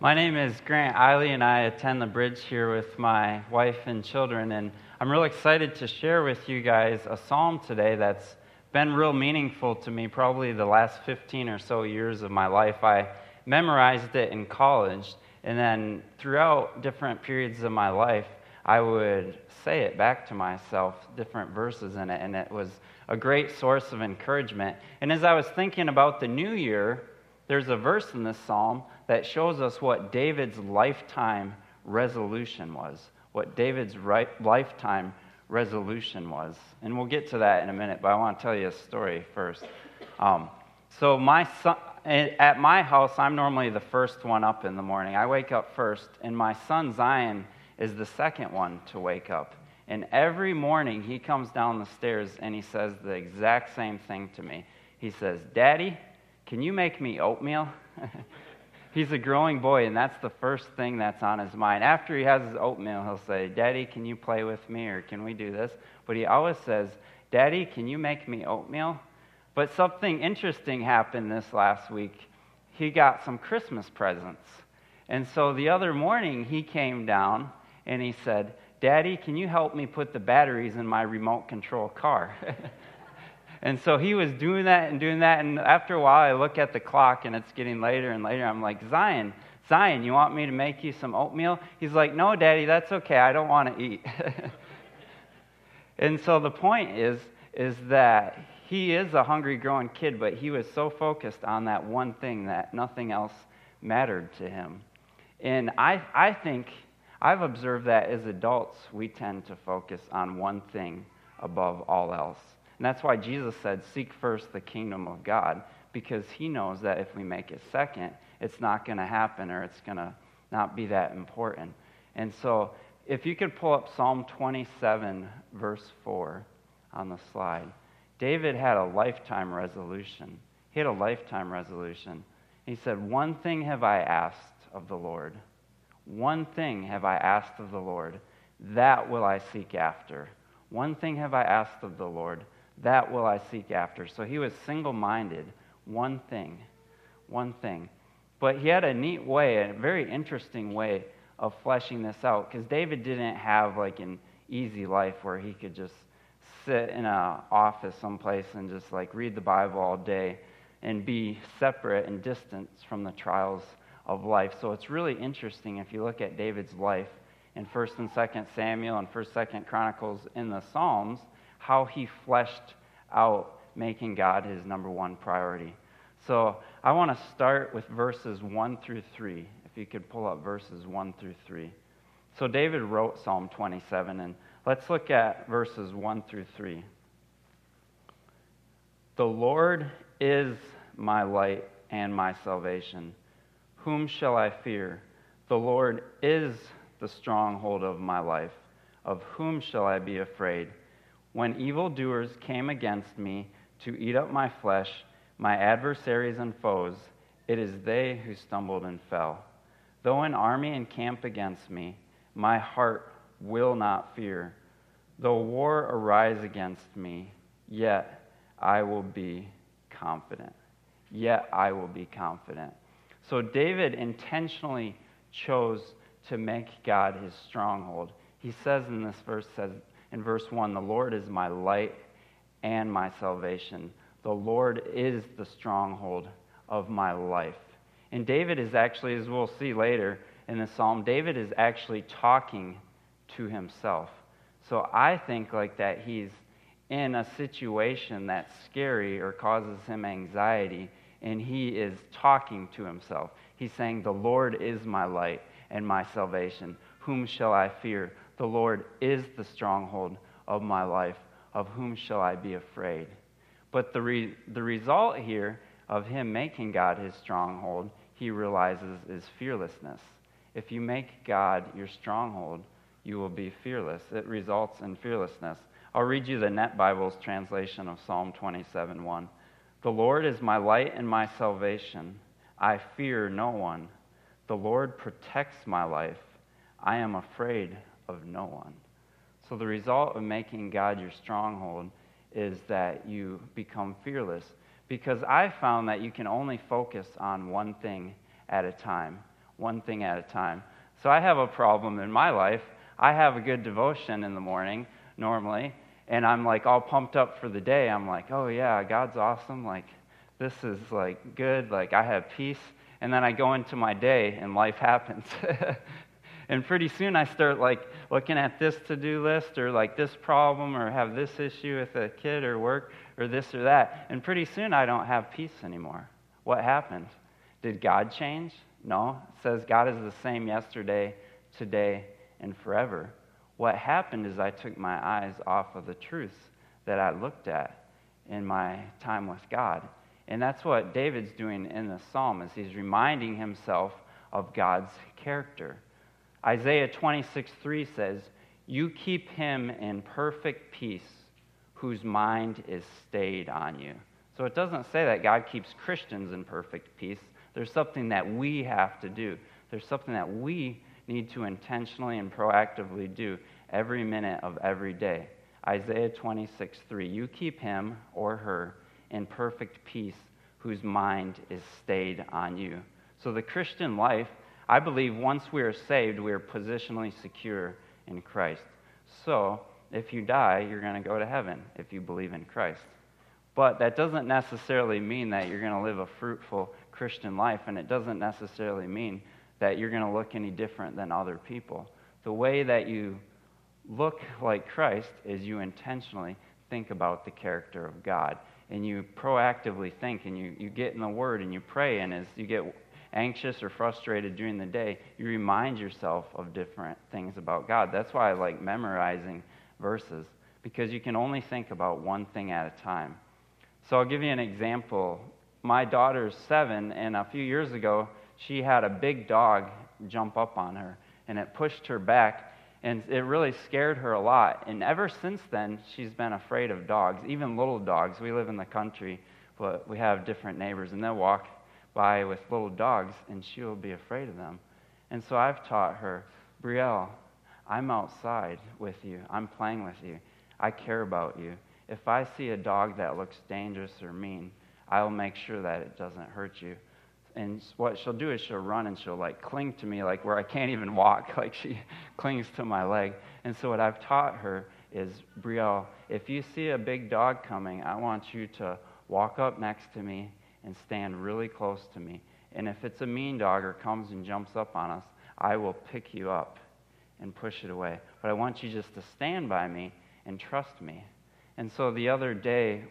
My name is Grant Eiley, and I attend The Bridge here with my wife and children, and I'm real excited to share with you guys a psalm today that's been real meaningful to me probably the last 15 or so years of my life. I memorized it in college, and then throughout different periods of my life, I would say it back to myself, different verses in it, and it was a great source of encouragement. And as I was thinking about the new year, there's a verse in this psalm that shows us what David's lifetime resolution was, And we'll get to that in a minute, but I want to tell you a story first. So my son, at my house, I'm normally the first one up in the morning. I wake up first, and my son Zion is the second one to wake up. And every morning he comes down the stairs and he says the exact same thing to me. He says, "Daddy, can you make me oatmeal?" He's a growing boy, and that's the first thing that's on his mind. After he has his oatmeal, he'll say, "Daddy, can you play with me?" or "Can we do this?" But he always says, "Daddy, can you make me oatmeal?" But something interesting happened this last week. He got some Christmas presents. And so the other morning, he came down, and he said, "Daddy, can you help me put the batteries in my remote control car?" And so he was doing that, and after a while I look at the clock, and it's getting later and later. I'm like, Zion, you want me to make you some oatmeal?" He's like, "No, Daddy, that's okay. I don't want to eat." And so the point is that he is a hungry, growing kid, but he was so focused on that one thing that nothing else mattered to him. And I think I've observed that as adults, we tend to focus on one thing above all else. And that's why Jesus said, "Seek first the kingdom of God," because he knows that if we make it second, it's not going to happen, or it's going to not be that important. And so if you could pull up Psalm 27, verse 4 on the slide, David had a lifetime resolution. He had a lifetime resolution. He said, "One thing have I asked of the Lord. One thing have I asked of the Lord. That will I seek after. One thing have I asked of the Lord. That will I seek after." So he was single-minded, one thing. But he had a neat way, a very interesting way of fleshing this out, because David didn't have like an easy life where he could just sit in an office someplace and just like read the Bible all day and be separate and distant from the trials of life. So it's really interesting if you look at David's life in 1 and 2 Samuel and 1 and 2 Chronicles in the Psalms, how he fleshed out making God his number one priority. So I want to start with verses 1 through 3, if you could pull up verses 1 through 3. So David wrote Psalm 27, and let's look at verses 1 through 3. "The Lord is my light and my salvation. Whom shall I fear? The Lord is the stronghold of my life. Of whom shall I be afraid? When evildoers came against me to eat up my flesh, my adversaries and foes, it is they who stumbled and fell. Though an army encamp against me, my heart will not fear. Though war arise against me, yet I will be confident." Yet I will be confident. So David intentionally chose to make God his stronghold. He says in this verse, in verse 1, "The Lord is my light and my salvation. The Lord is the stronghold of my life." And David is actually, as we'll see later in the psalm, David is actually talking to himself. So I think like that he's in a situation that's scary or causes him anxiety, and he is talking to himself. He's saying, "The Lord is my light and my salvation. Whom shall I fear? The Lord is the stronghold of my life. Of whom shall I be afraid?" But the result here of him making God his stronghold, he realizes, is fearlessness. If you make God your stronghold, you will be fearless. It results in fearlessness. I'll read you the Net Bible's translation of Psalm 27:1. "The Lord is my light and my salvation. I fear no one. The Lord protects my life. I am afraid of no one." So the result of making God your stronghold is that you become fearless, because I found that you can only focus on one thing at a time, one thing at a time. So I have a problem in my life. I have a good devotion in the morning normally, and I'm like all pumped up for the day. I'm like, oh yeah, God's awesome. Like this is like good. Like I have peace. And then I go into my day and life happens. And pretty soon I start like looking at this to-do list or like this problem or have this issue with a kid or work or this or that. And pretty soon I don't have peace anymore. What happened? Did God change? No. It says God is the same yesterday, today, and forever. What happened is I took my eyes off of the truths that I looked at in my time with God. And that's what David's doing in the psalm is he's reminding himself of God's character. Isaiah 26:3 says, "You keep him in perfect peace, whose mind is stayed on you." So it doesn't say that God keeps Christians in perfect peace. There's something that we have to do. There's something that we need to intentionally and proactively do every minute of every day. Isaiah 26:3, "You keep him or her in perfect peace, whose mind is stayed on you." So the Christian life, I believe once we are saved, we are positionally secure in Christ. So if you die, you're going to go to heaven if you believe in Christ. But that doesn't necessarily mean that you're going to live a fruitful Christian life, and it doesn't necessarily mean that you're going to look any different than other people. The way that you look like Christ is you intentionally think about the character of God, and you proactively think, and you get in the Word, and you pray, and as you get anxious or frustrated during the day, you remind yourself of different things about God. That's why I like memorizing verses, because you can only think about one thing at a time. So I'll give you an example. My daughter's 7, and a few years ago, she had a big dog jump up on her, and it pushed her back, and it really scared her a lot. And ever since then, she's been afraid of dogs, even little dogs. We live in the country, but we have different neighbors, and they'll walk by with little dogs, and she will be afraid of them. And so I've taught her, Brielle, I'm outside with you. I'm playing with you. I care about you. If I see a dog that looks dangerous or mean, I'll make sure that it doesn't hurt you. And what she'll do is she'll run and she'll like cling to me like where I can't even walk, like she clings to my leg. And so what I've taught her is, Brielle, if you see a big dog coming, I want you to walk up next to me and stand really close to me. And if it's a mean dog or comes and jumps up on us, I will pick you up and push it away. But I want you just to stand by me and trust me. And so the other day,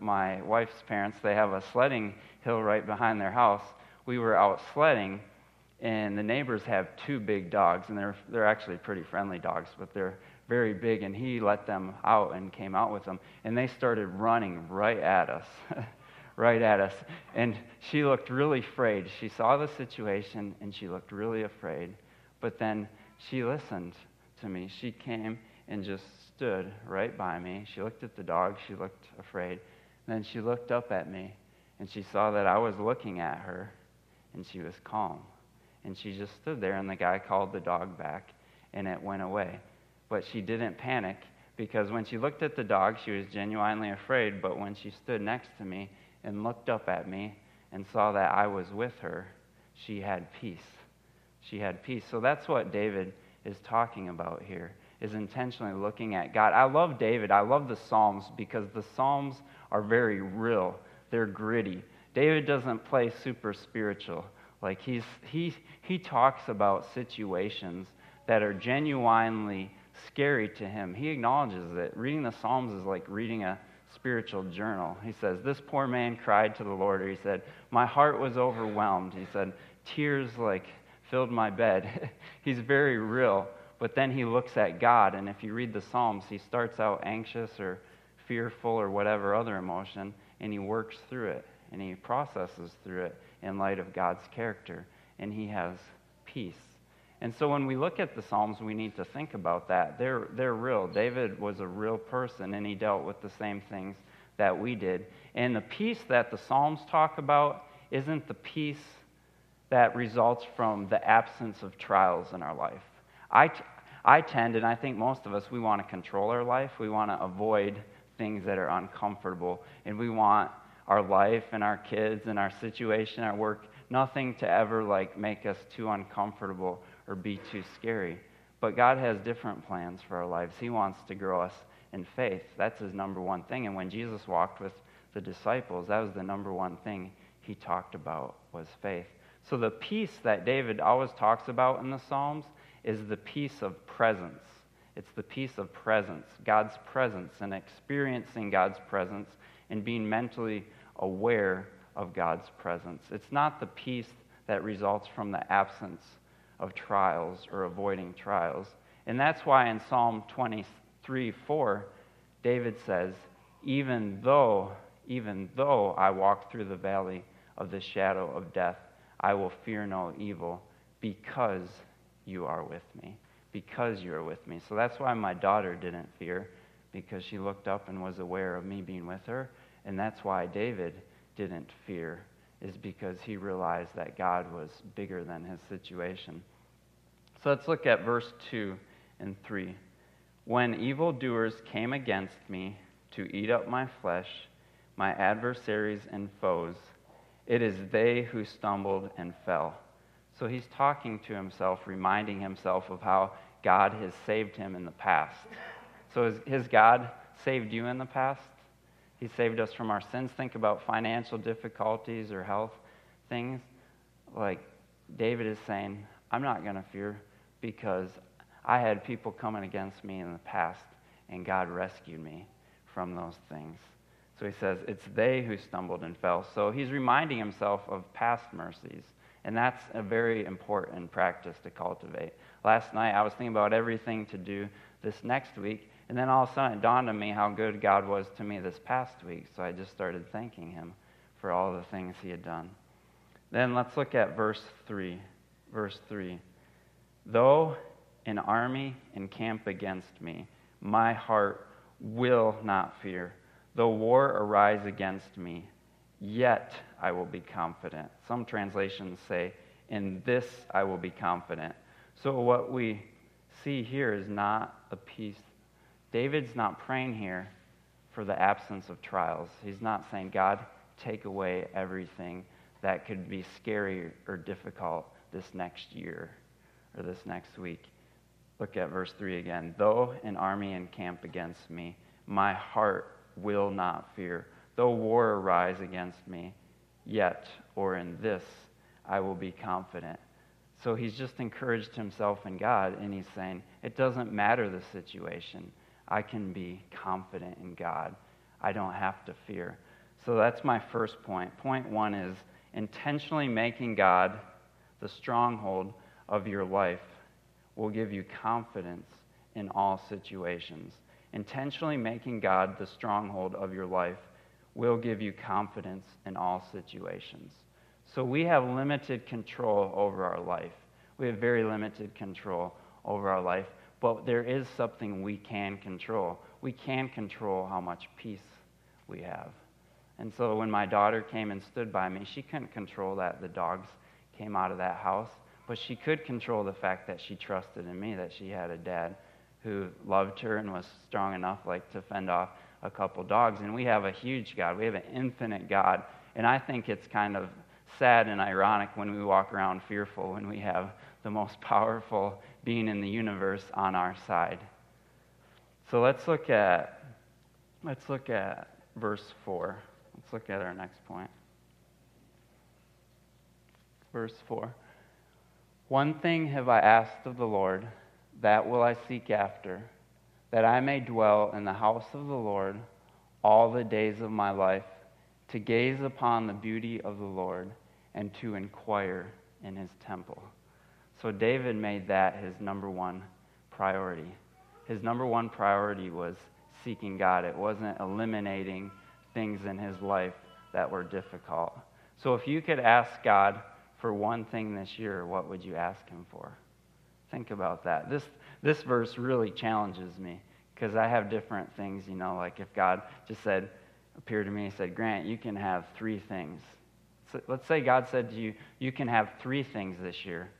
my wife's parents, they have a sledding hill right behind their house. We were out sledding, and the neighbors have 2 big dogs, and they're actually pretty friendly dogs, but they're very big, and he let them out and came out with them, and they started running right at us. Right at us. And she looked really afraid. She saw the situation and she looked really afraid. But then she listened to me. She came and just stood right by me. She looked at the dog. She looked afraid. And then she looked up at me and she saw that I was looking at her and she was calm. And she just stood there and the guy called the dog back and it went away. But she didn't panic because when she looked at the dog, she was genuinely afraid. But when she stood next to me and looked up at me and saw that I was with her, she had peace. She had peace. So that's what David is talking about here, is intentionally looking at God. I love David. I love the Psalms because the Psalms are very real. They're gritty. David doesn't play super spiritual. Like he talks about situations that are genuinely scary to him. He acknowledges it. Reading the Psalms is like reading a spiritual journal. He says, this poor man cried to the Lord. Or he said, my heart was overwhelmed. He said, tears like filled my bed. He's very real. But then he looks at God, and if you read the Psalms, he starts out anxious or fearful or whatever other emotion, and he works through it, and he processes through it in light of God's character, and he has peace. And so when we look at the Psalms, we need to think about that. They're real. David was a real person, and he dealt with the same things that we did. And the peace that the Psalms talk about isn't the peace that results from the absence of trials in our life. I tend, and I think most of us, we want to control our life. We want to avoid things that are uncomfortable, and we want our life and our kids and our situation, our work nothing to ever like make us too uncomfortable or be too scary. But God has different plans for our lives. He wants to grow us in faith. That's his number one thing. And when Jesus walked with the disciples, that was the number one thing he talked about was faith. So the peace that David always talks about in the Psalms is the peace of presence. It's the peace of presence, God's presence, and experiencing God's presence and being mentally aware of God's presence. It's not the peace that results from the absence of trials or avoiding trials. And that's why in Psalm 23:4, David says, even though I walk through the valley of the shadow of death, I will fear no evil because you are with me. Because you are with me. So that's why my daughter didn't fear, because she looked up and was aware of me being with her. And that's why David didn't fear, is because he realized that God was bigger than his situation. So let's look at verse 2 and 3. When evildoers came against me to eat up my flesh, my adversaries and foes, it is they who stumbled and fell. So he's talking to himself, reminding himself of how God has saved him in the past. So has God saved you in the past? He saved us from our sins. Think about financial difficulties or health things. Like David is saying, I'm not going to fear because I had people coming against me in the past and God rescued me from those things. So he says, it's they who stumbled and fell. So he's reminding himself of past mercies. And that's a very important practice to cultivate. Last night, I was thinking about everything to do this next week, and then all of a sudden it dawned on me how good God was to me this past week, so I just started thanking him for all the things he had done. Then let's look at verse 3. Verse 3. Though an army encamp against me, my heart will not fear. Though war arise against me, yet I will be confident. Some translations say, in this I will be confident. So what we see here is not a peace. David's not praying here for the absence of trials. He's not saying, God, take away everything that could be scary or difficult this next year or this next week. Look at verse 3 again. Though an army encamp against me, my heart will not fear. Though war arise against me, yet, or in this, I will be confident. So he's just encouraged himself in God, and he's saying, it doesn't matter the situation. I can be confident in God. I don't have to fear. So that's my first point. Point one is intentionally making God the stronghold of your life will give you confidence in all situations. Intentionally making God the stronghold of your life will give you confidence in all situations. So we have limited control over our life. We have very limited control over our life, but there is something we can control. We can control how much peace we have. And so when my daughter came and stood by me, she couldn't control that the dogs came out of that house, but she could control the fact that she trusted in me, that she had a dad who loved her and was strong enough like to fend off a couple dogs. And we have a huge God. We have an infinite God. And I think it's kind of sad and ironic when we walk around fearful when we have the most powerful being in the universe on our side. So let's look at verse 4. Let's look at our next point. Verse 4. One thing have I asked of the Lord, that will I seek after, that I may dwell in the house of the Lord all the days of my life, to gaze upon the beauty of the Lord and to inquire in his temple. So David made that his number one priority. His number one priority was seeking God. It wasn't eliminating things in his life that were difficult. So if you could ask God for one thing this year, what would you ask him for? Think about that. This verse really challenges me because I have different things, you know, like if God just appeared to me and said, Grant, you can have three things. So let's say God said to you, you can have three things this year.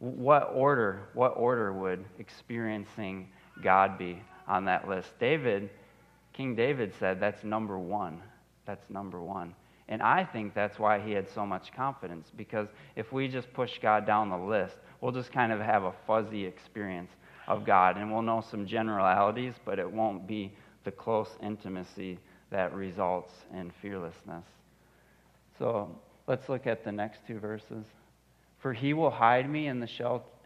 What order would experiencing God be on that list? King David said that's number one. That's number one. And I think that's why he had so much confidence, because if we just push God down the list, we'll just kind of have a fuzzy experience of God, and we'll know some generalities, but it won't be the close intimacy that results in fearlessness. So let's look at the next two verses. For he will hide me in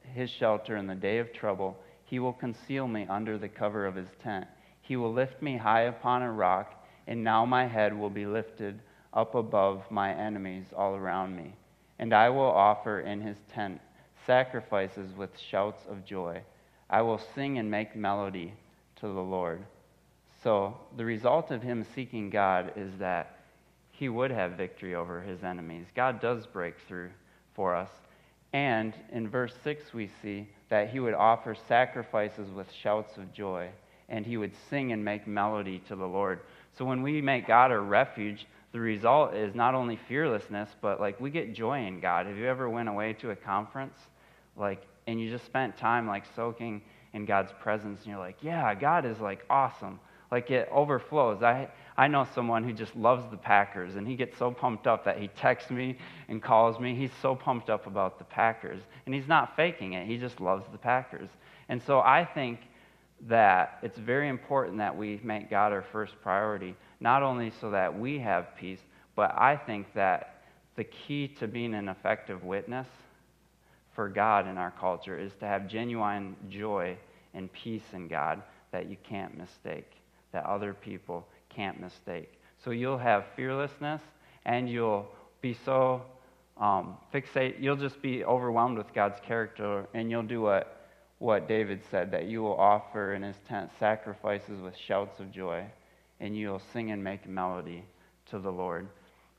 his shelter in the day of trouble. He will conceal me under the cover of his tent. He will lift me high upon a rock, and now my head will be lifted up above my enemies all around me. And I will offer in his tent sacrifices with shouts of joy. I will sing and make melody to the Lord. So the result of him seeking God is that he would have victory over his enemies. God does break through for us. And in verse 6 we see that he would offer sacrifices with shouts of joy, and he would sing and make melody to the Lord. So when we make God our refuge, the result is not only fearlessness, but like we get joy in God. Have you ever went away to a conference, and you just spent time soaking in God's presence, and you're like, yeah, God is awesome. It overflows. I know someone who just loves the Packers, and he gets so pumped up that he texts me and calls me. He's so pumped up about the Packers, and he's not faking it. He just loves the Packers. And so I think that it's very important that we make God our first priority, not only so that we have peace, but I think that the key to being an effective witness for God in our culture is to have genuine joy and peace in God that you can't mistake, that other people can't mistake. So you'll have fearlessness, and you'll be so fixated, you'll just be overwhelmed with God's character, and you'll do what David said, that you will offer in his tent sacrifices with shouts of joy, and you'll sing and make melody to the Lord.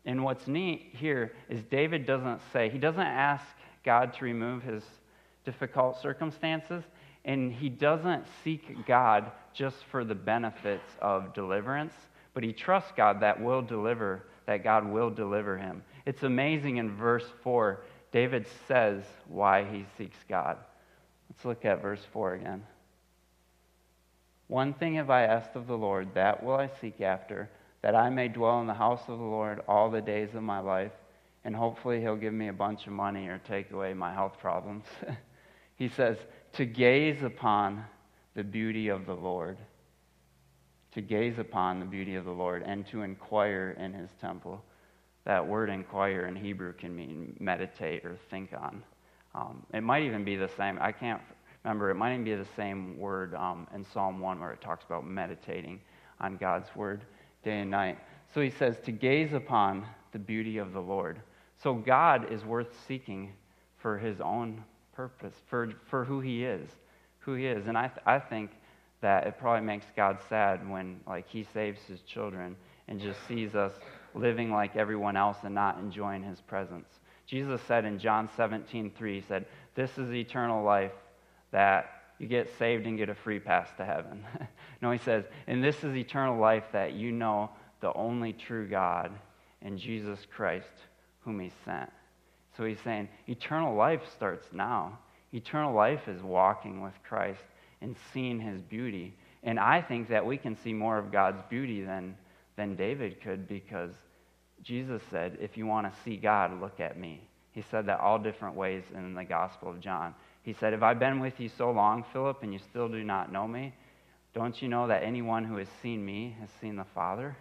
And what's neat here is David doesn't say, he doesn't ask God to remove his difficult circumstances, and he doesn't seek God just for the benefits of deliverance, but he trusts God that God will deliver him. It's amazing in verse 4, David says why he seeks God. Let's look at verse 4 again. One thing have I asked of the Lord, that will I seek after, that I may dwell in the house of the Lord all the days of my life, and hopefully he'll give me a bunch of money or take away my health problems. He says, to gaze upon the beauty of the Lord, to gaze upon the beauty of the Lord, and to inquire in his temple. That word inquire in Hebrew can mean meditate or think on. It might even be the same, I can't remember, it might even be the same word in Psalm 1 where it talks about meditating on God's word day and night. So he says, to gaze upon the beauty of the Lord. So God is worth seeking for his own purpose, for who he is. And I think that it probably makes God sad when he saves his children and just sees us living like everyone else and not enjoying his presence. Jesus said in John 17:3, he said, this is eternal life, that you get saved and get a free pass to heaven. No, he says, and this is eternal life, that you know the only true God and Jesus Christ, whom he sent. So he's saying eternal life starts now. Eternal life is walking with Christ and seeing his beauty. And I think that we can see more of God's beauty than David could, because Jesus said, if you want to see God, look at me. He said that all different ways in the Gospel of John. He said, if I've been with you so long, Philip, and you still do not know me, don't you know that anyone who has seen me has seen the Father?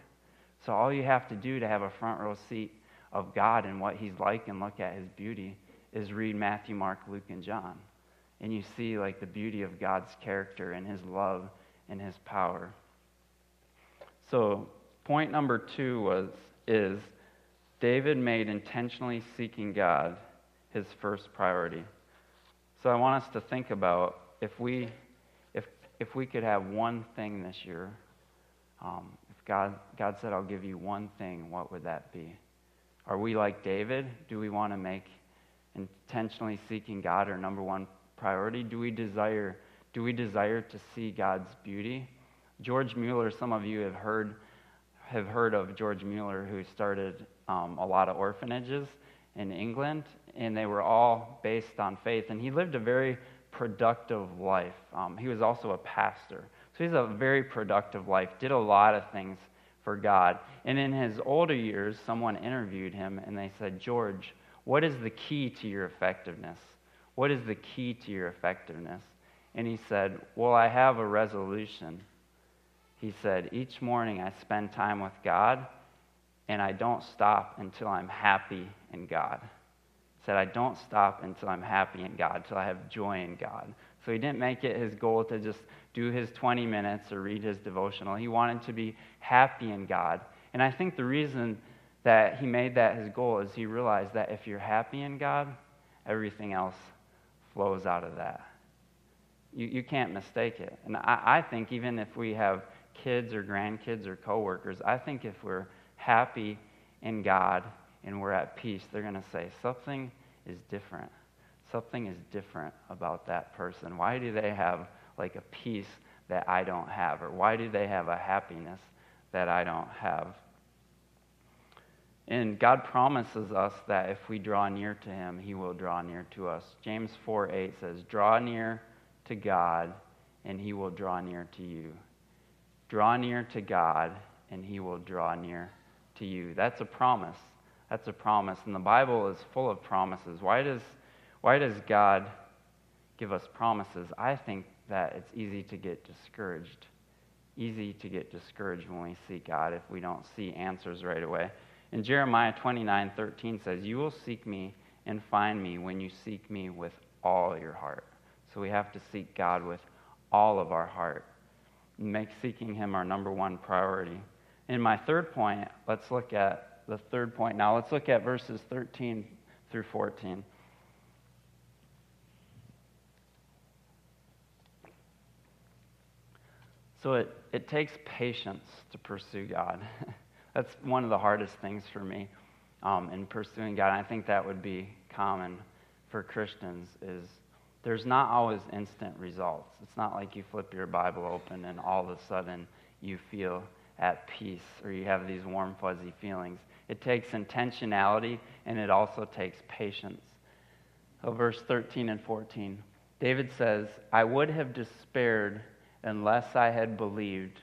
So all you have to do to have a front row seat of God and what he's like and look at his beauty is read Matthew, Mark, Luke, and John. And you see the beauty of God's character and his love and his power. So point number 2 is David made intentionally seeking God his first priority. So I want us to think about if we could have one thing this year, if God said, I'll give you one thing, what would that be? Are we like David? Do we want to make intentionally seeking God our number one priority? Do we desire to see God's beauty? George Mueller, some of you have heard of George Mueller, who started a lot of orphanages in England, and they were all based on faith, and he lived a very productive life. He was also a pastor, so he's a very productive life, did a lot of things for God. And in his older years, someone interviewed him, and they said, George, what is the key to your effectiveness? What is the key to your effectiveness? And he said, well, I have a resolution. He said, each morning I spend time with God, and I don't stop until I'm happy in God. He said, I don't stop until I'm happy in God, until I have joy in God. So he didn't make it his goal to just do his 20 minutes or read his devotional. He wanted to be happy in God. And I think the reason that he made that his goal is he realized that if you're happy in God, everything else flows out of that. You can't mistake it. And I think even if we have kids or grandkids or coworkers, I think if we're happy in God and we're at peace, they're going to say, something is different. Something is different about that person. Why do they have like a peace that I don't have? Or why do they have a happiness that I don't have? And God promises us that if we draw near to him, he will draw near to us. James 4:8 says, draw near to God, and he will draw near to you. Draw near to God, and he will draw near to you. That's a promise. That's a promise. And the Bible is full of promises. Why does God give us promises? I think that it's easy to get discouraged. Easy to get discouraged when we seek God if we don't see answers right away. And Jeremiah 29:13 says, you will seek me and find me when you seek me with all your heart. So we have to seek God with all of our heart and make seeking him our number one priority. And my third point, let's look at the third point now. Let's look at verses 13 through 14. So it takes patience to pursue God. That's one of the hardest things for me in pursuing God. And I think that would be common for Christians is there's not always instant results. It's not like you flip your Bible open and all of a sudden you feel at peace or you have these warm, fuzzy feelings. It takes intentionality, and it also takes patience. So verse 13 and 14, David says, I would have despaired unless I had believed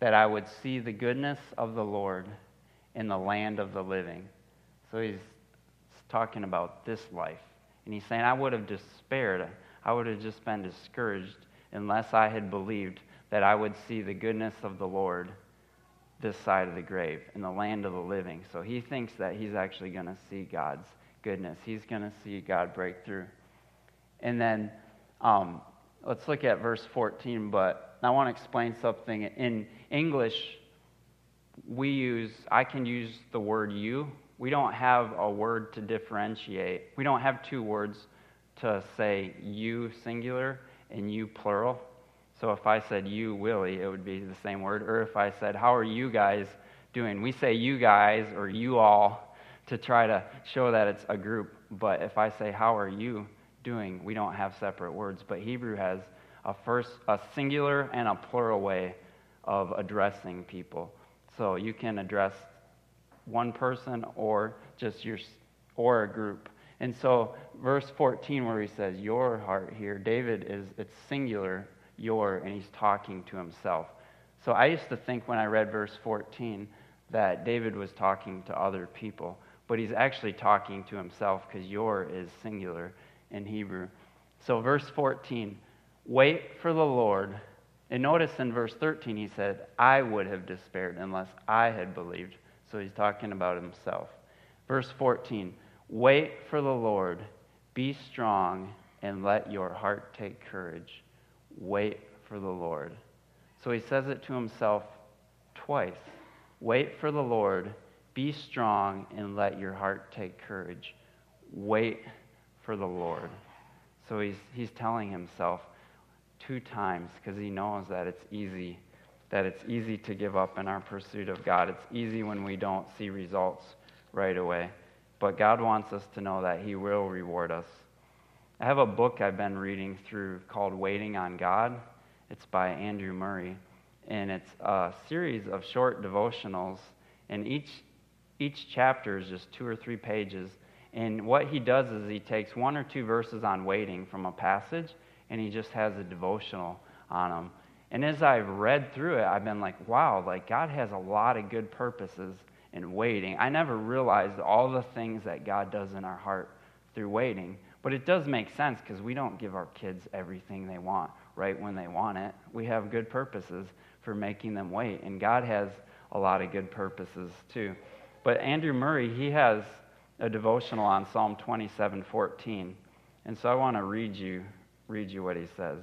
that I would see the goodness of the Lord in the land of the living. So he's talking about this life. And he's saying, I would have despaired. I would have just been discouraged unless I had believed that I would see the goodness of the Lord this side of the grave, in the land of the living. So he thinks that he's actually going to see God's goodness. He's going to see God break through. And then let's look at verse 14, but I want to explain something. In English, I can use the word you. We don't have a word to differentiate. We don't have two words to say you singular and you plural. So if I said you, Willie, it would be the same word. Or if I said, how are you guys doing? We say you guys or you all to try to show that it's a group. But if I say, how are you doing? We don't have separate words. But Hebrew has a singular and a plural way of addressing people. So you can address one person or just or a group. And so verse 14 where he says your heart here, David it's singular, your, and he's talking to himself. So I used to think when I read verse 14 that David was talking to other people, but he's actually talking to himself because your is singular in Hebrew. So verse 14, wait for the Lord. And notice in verse 13 he said, I would have despaired unless I had believed. So he's talking about himself. Verse 14, wait for the Lord, be strong, and let your heart take courage. Wait for the Lord. So he says it to himself twice. Wait for the Lord, be strong, and let your heart take courage. Wait for the Lord. So he's telling himself two times because he knows that it's easy to give up in our pursuit of God. It's easy when we don't see results right away. But God wants us to know that he will reward us. I have a book I've been reading through called Waiting on God. It's by Andrew Murray. And it's a series of short devotionals. And each chapter is just two or three pages. And what he does is he takes one or two verses on waiting from a passage, and he just has a devotional on them. And as I've read through it, I've been like, wow, like God has a lot of good purposes in waiting. I never realized all the things that God does in our heart through waiting. But it does make sense because we don't give our kids everything they want right when they want it. We have good purposes for making them wait. And God has a lot of good purposes too. But Andrew Murray, he has a devotional on Psalm 27:14. And so I want to read you what he says.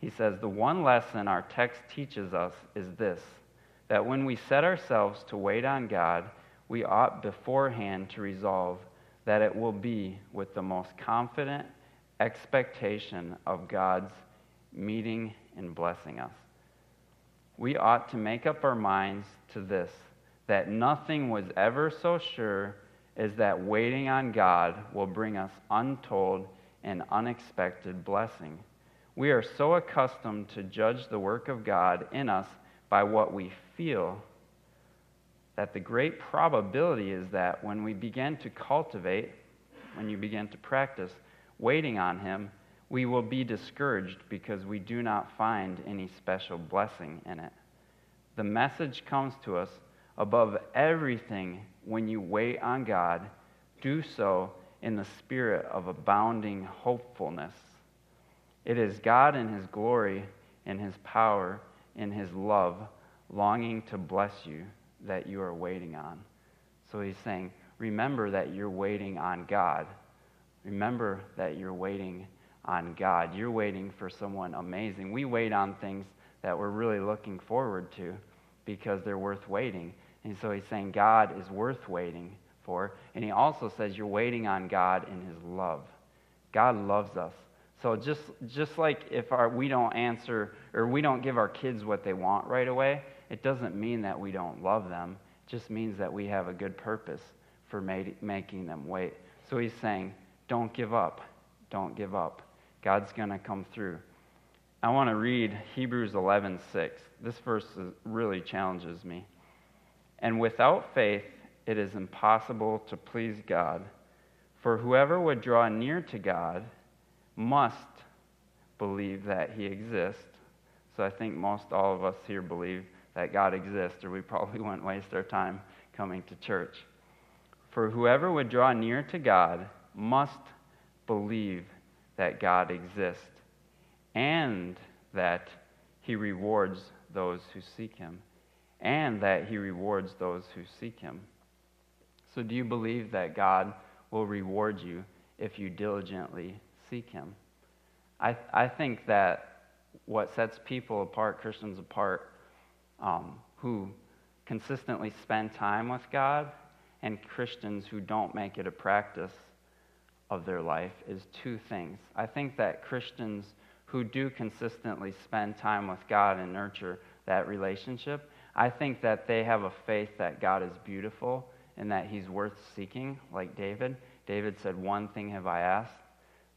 He says, "The one lesson our text teaches us is this, that when we set ourselves to wait on God, we ought beforehand to resolve that it will be with the most confident expectation of God's meeting and blessing us. We ought to make up our minds to this, that nothing was ever so sure as that waiting on God will bring us untold and unexpected blessing. We are so accustomed to judge the work of God in us by what we feel, that the great probability is that when we begin to cultivate, when you begin to practice waiting on Him, we will be discouraged because we do not find any special blessing in it. The message comes to us above everything: when you wait on God, do so in the spirit of abounding hopefulness. It is God in His glory, in His power, in His love, longing to bless you, that you are waiting on." So he's saying, remember that you're waiting on God. Remember that you're waiting on God. You're waiting for someone amazing. We wait on things that we're really looking forward to because they're worth waiting. And so he's saying God is worth waiting for. And he also says you're waiting on God in His love. God loves us. So just like if we don't answer or we don't give our kids what they want right away, it doesn't mean that we don't love them. It just means that we have a good purpose for making them wait. So he's saying, don't give up. Don't give up. God's going to come through. I want to read Hebrews 11:6. This verse really challenges me. "And without faith, it is impossible to please God. For whoever would draw near to God must believe that He exists." So I think most all of us here believe that God exists, or we probably wouldn't waste our time coming to church. "For whoever would draw near to God must believe that God exists, and that He rewards those who seek Him." And that He rewards those who seek Him. So do you believe that God will reward you if you diligently seek Him? I think that what sets people apart, Christians apart, who consistently spend time with God, and Christians who don't make it a practice of their life, is two things. I think that Christians who do consistently spend time with God and nurture that relationship, I think that they have a faith that God is beautiful and that He's worth seeking, like David. David said, "One thing have I asked,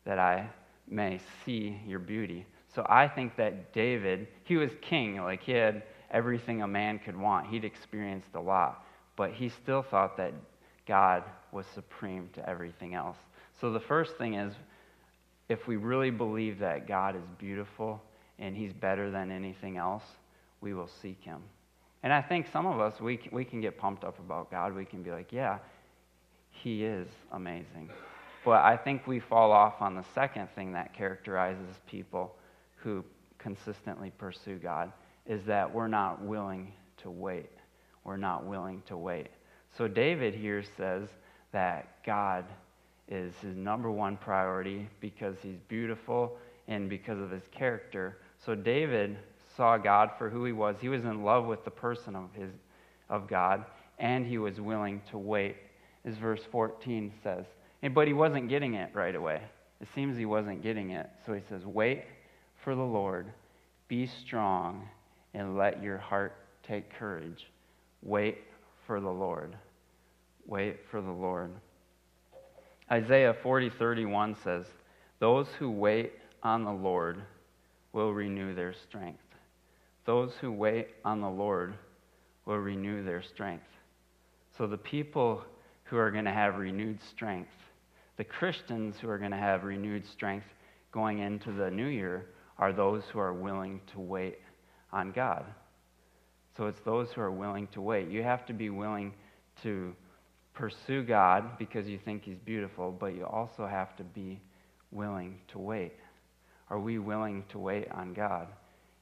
that I may see your beauty." So I think that David, he was king, like he had everything a man could want. He'd experienced a lot, but he still thought that God was supreme to everything else. So the first thing is, if we really believe that God is beautiful and He's better than anything else, we will seek Him. And I think some of us, we can get pumped up about God. We can be like, yeah, He is amazing. But I think we fall off on the second thing that characterizes people who consistently pursue God, is that we're not willing to wait. We're not willing to wait. So David here says that God is his number one priority because He's beautiful and because of His character. So David saw God for who He was. He was in love with the person of God, and he was willing to wait, as verse 14 says. But he wasn't getting it right away. It seems he wasn't getting it. So he says, "Wait for the Lord, be strong, and let your heart take courage. Wait for the Lord. Wait for the Lord." Isaiah 40:31 says, "Those who wait on the Lord will renew their strength." Those who wait on the Lord will renew their strength. So the people who are going to have renewed strength, the Christians who are going to have renewed strength going into the new year, are those who are willing to wait on God. So it's those who are willing to wait. You have to be willing to pursue God because you think he's beautiful, but you also have to be willing to wait. Are we willing to wait on God?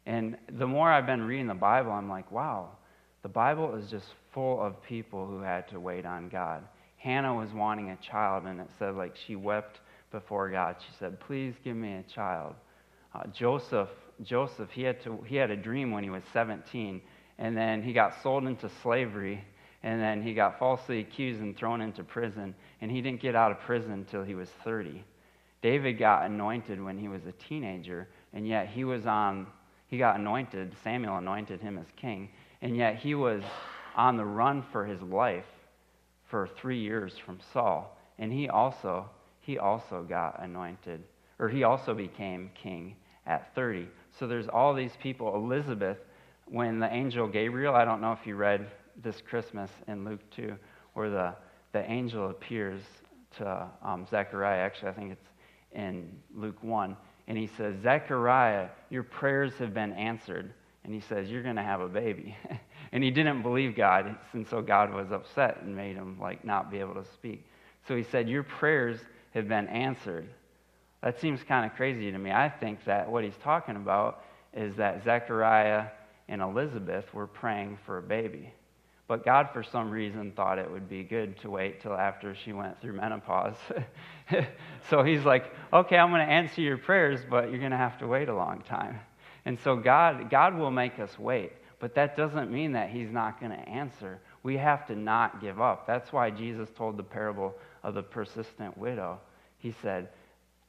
And the more I've been reading the Bible, I'm like, wow, the Bible is just full of people who had to wait on God. Hannah was wanting a child, and it said, like, she wept before God. She said, please give me a child. Joseph, he had a dream when he was 17, and then he got sold into slavery, and then he got falsely accused and thrown into prison, and he didn't get out of prison until he was 30. David got anointed when he was a teenager, and yet he got anointed. Samuel anointed him as king, and yet he was on the run for his life for 3 years from Saul, and he also got anointed, or he also became king at 30. So there's all these people. Elizabeth, when the angel Gabriel, I don't know if you read this Christmas in Luke 2, where the angel appears to Zechariah. Actually, I think it's in Luke 1, and he says, Zechariah, your prayers have been answered. And he says, you're going to have a baby. And he didn't believe God, and so God was upset and made him like not be able to speak. So he said, your prayers have been answered. That seems kind of crazy to me. I think that what he's talking about is that Zechariah and Elizabeth were praying for a baby. But God, for some reason, thought it would be good to wait till after she went through menopause. So he's like, okay, I'm going to answer your prayers, but you're going to have to wait a long time. And so God will make us wait, but that doesn't mean that he's not going to answer. We have to not give up. That's why Jesus told the parable of the persistent widow. He said,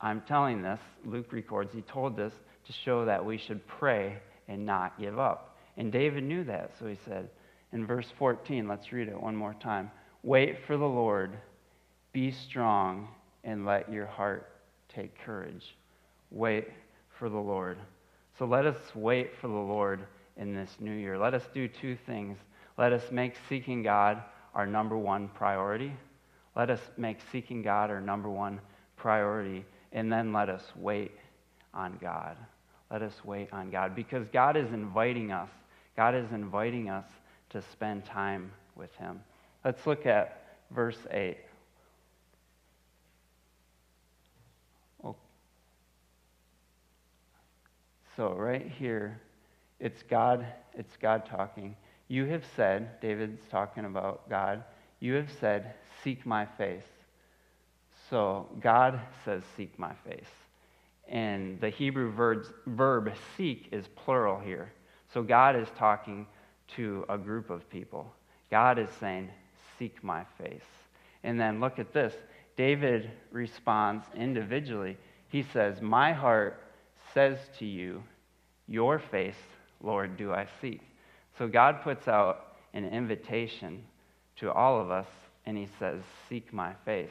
I'm telling this, Luke records, he told this to show that we should pray and not give up. And David knew that, so he said in verse 14, let's read it one more time. Wait for the Lord, be strong, and let your heart take courage. Wait for the Lord. So let us wait for the Lord in this new year. Let us do two things. Let us make seeking God our number one priority. Let us make seeking God our number one priority. And then let us wait on God. Let us wait on God. Because God is inviting us. God is inviting us to spend time with him. Let's look at verse 8. So right here, it's God talking. You have said, David's talking about God, you have said, seek my face. So God says, seek my face. And the Hebrew verb seek is plural here. So God is talking to a group of people. God is saying, seek my face. And then look at this. David responds individually. He says, my heart says to you, your face, Lord, do I seek. So God puts out an invitation to all of us, and he says, seek my face.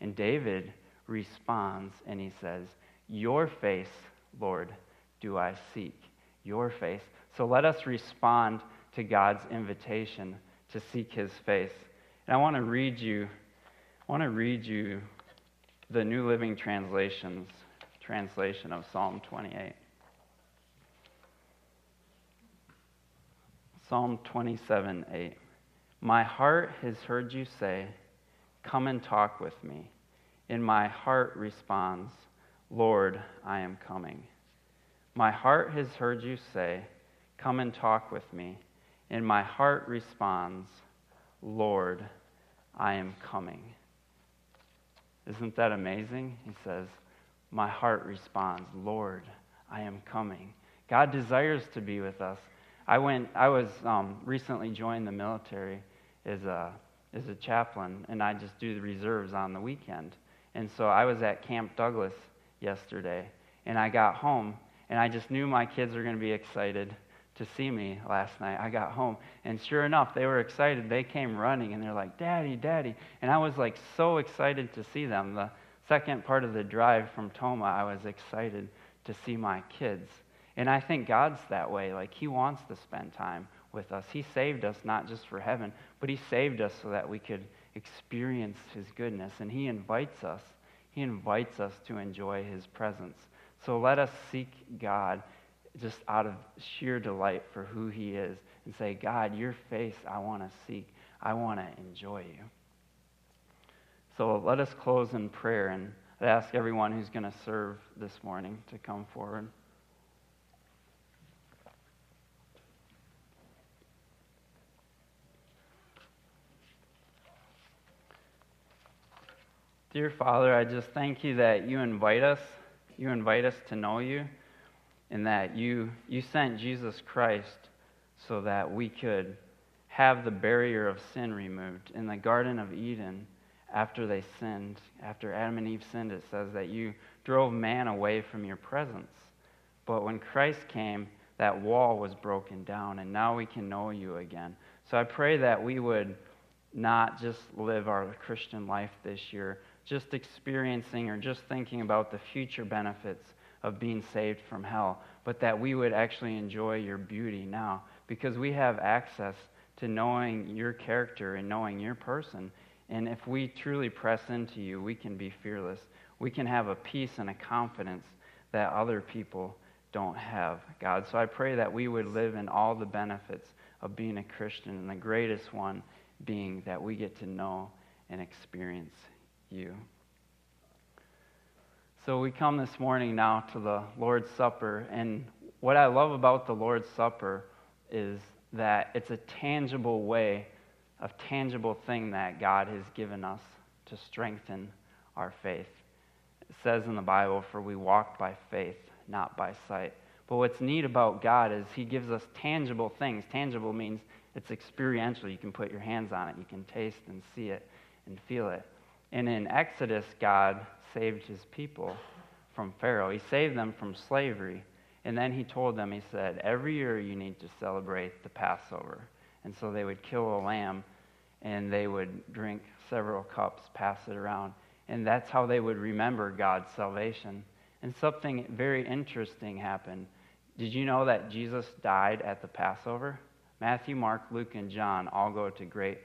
And David responds, and he says, your face, Lord, do I seek. Your face. So let us respond to God's invitation to seek his face. And I want to read you the New Living Translation's translation of Psalm 28. Psalm 27, 8. My heart has heard you say, come and talk with me. And my heart responds, Lord, I am coming. My heart has heard you say, come and talk with me. And my heart responds, Lord, I am coming. Isn't that amazing? He says, my heart responds, Lord, I am coming. God desires to be with us. I was recently joined the military as a chaplain, and I just do the reserves on the weekend. And so I was at Camp Douglas yesterday, and I got home, and I just knew my kids were going to be excited to see me last night. I got home, and sure enough, they were excited. They came running, and they're like, Daddy, Daddy. And I was like so excited to see them. The second part of the drive from Tomah, I was excited to see my kids. And I think God's that way. Like, he wants to spend time with us. He saved us not just for heaven, but he saved us so that we could experience his goodness. And he invites us. He invites us to enjoy his presence. So let us seek God just out of sheer delight for who he is and say, God, your face I want to seek. I want to enjoy you. So let us close in prayer, and I'd ask everyone who's going to serve this morning to come forward. Dear Father, I just thank you that you invite us to know you, and that you sent Jesus Christ so that we could have the barrier of sin removed. In the Garden of Eden, after Adam and Eve sinned, it says that you drove man away from your presence. But when Christ came, that wall was broken down, and now we can know you again. So I pray that we would not just live our Christian life this year just experiencing or just thinking about the future benefits of being saved from hell, but that we would actually enjoy your beauty now, because we have access to knowing your character and knowing your person. And if we truly press into you, we can be fearless. We can have a peace and a confidence that other people don't have, God. So I pray that we would live in all the benefits of being a Christian, and the greatest one being that we get to know and experience you. So we come this morning now to the Lord's Supper, and what I love about the Lord's Supper is that it's a tangible way, a tangible thing that God has given us to strengthen our faith. It says in the Bible, for we walk by faith, not by sight. But what's neat about God is he gives us tangible things. Tangible means it's experiential. You can put your hands on it. You can taste and see it and feel it. And in Exodus, God saved his people from Pharaoh. He saved them from slavery. And then he told them, he said, every year you need to celebrate the Passover. And so they would kill a lamb, and they would drink several cups, pass it around. And that's how they would remember God's salvation. And something very interesting happened. Did you know that Jesus died at the Passover? Matthew, Mark, Luke, and John all go to great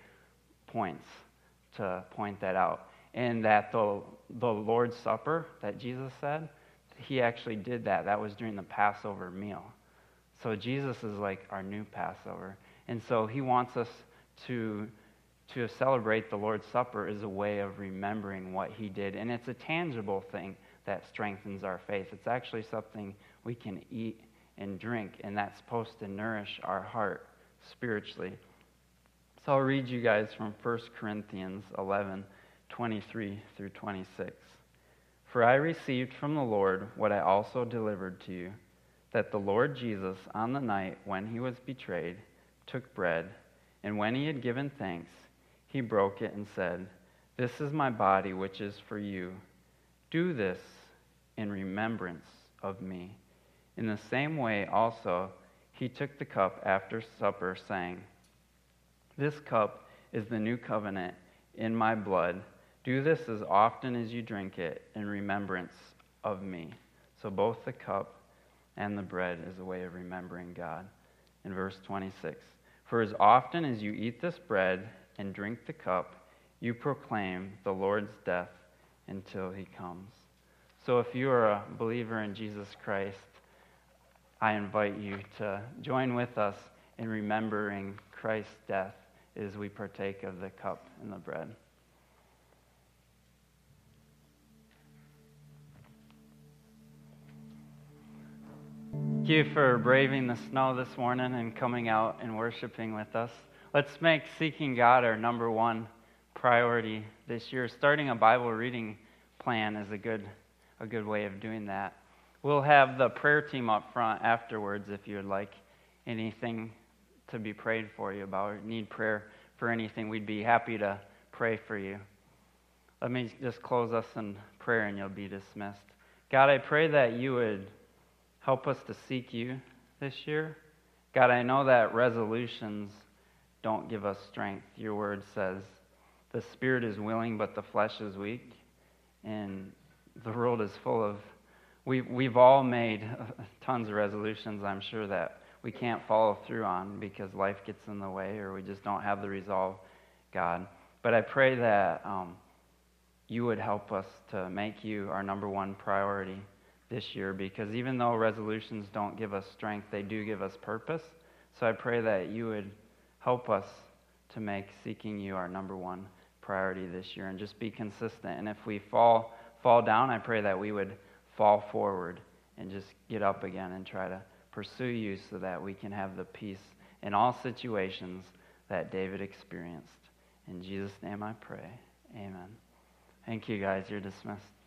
points to point that out. And that the Lord's Supper that Jesus said, he actually did that. That was during the Passover meal. So Jesus is like our new Passover. And so he wants us to celebrate the Lord's Supper as a way of remembering what he did. And it's a tangible thing that strengthens our faith. It's actually something we can eat and drink, and that's supposed to nourish our heart spiritually. So I'll read you guys from 1 Corinthians 11, 23 through 26. For I received from the Lord what I also delivered to you, that the Lord Jesus, on the night when he was betrayed, took bread, and when he had given thanks, he broke it and said, This is my body, which is for you. Do this in remembrance of me. In the same way also, he took the cup after supper, saying, This cup is the new covenant in my blood. Do this as often as you drink it in remembrance of me. So both the cup and the bread is a way of remembering God. In verse 26, for as often as you eat this bread and drink the cup, you proclaim the Lord's death until he comes. So if you are a believer in Jesus Christ, I invite you to join with us in remembering Christ's death as we partake of the cup and the bread. Thank you for braving the snow this morning and coming out and worshiping with us. Let's make seeking God our number one priority this year. Starting a Bible reading plan is a good way of doing that. We'll have the prayer team up front afterwards if you would like anything to be prayed for you about or need prayer for anything. We'd be happy to pray for you. Let me just close us in prayer and you'll be dismissed. God, I pray that you would help us to seek you this year. God, I know that resolutions don't give us strength. Your word says the spirit is willing, but the flesh is weak. And the world is full of... We've all made tons of resolutions, I'm sure, that we can't follow through on because life gets in the way or we just don't have the resolve, God. But I pray that you would help us to make you our number one priority this year, because even though resolutions don't give us strength, they do give us purpose. So I pray that you would help us to make seeking you our number one priority this year and just be consistent. And if we fall down, I pray that we would fall forward and just get up again and try to pursue you so that we can have the peace in all situations that David experienced. In Jesus' name I pray. Amen. Thank you guys. You're dismissed.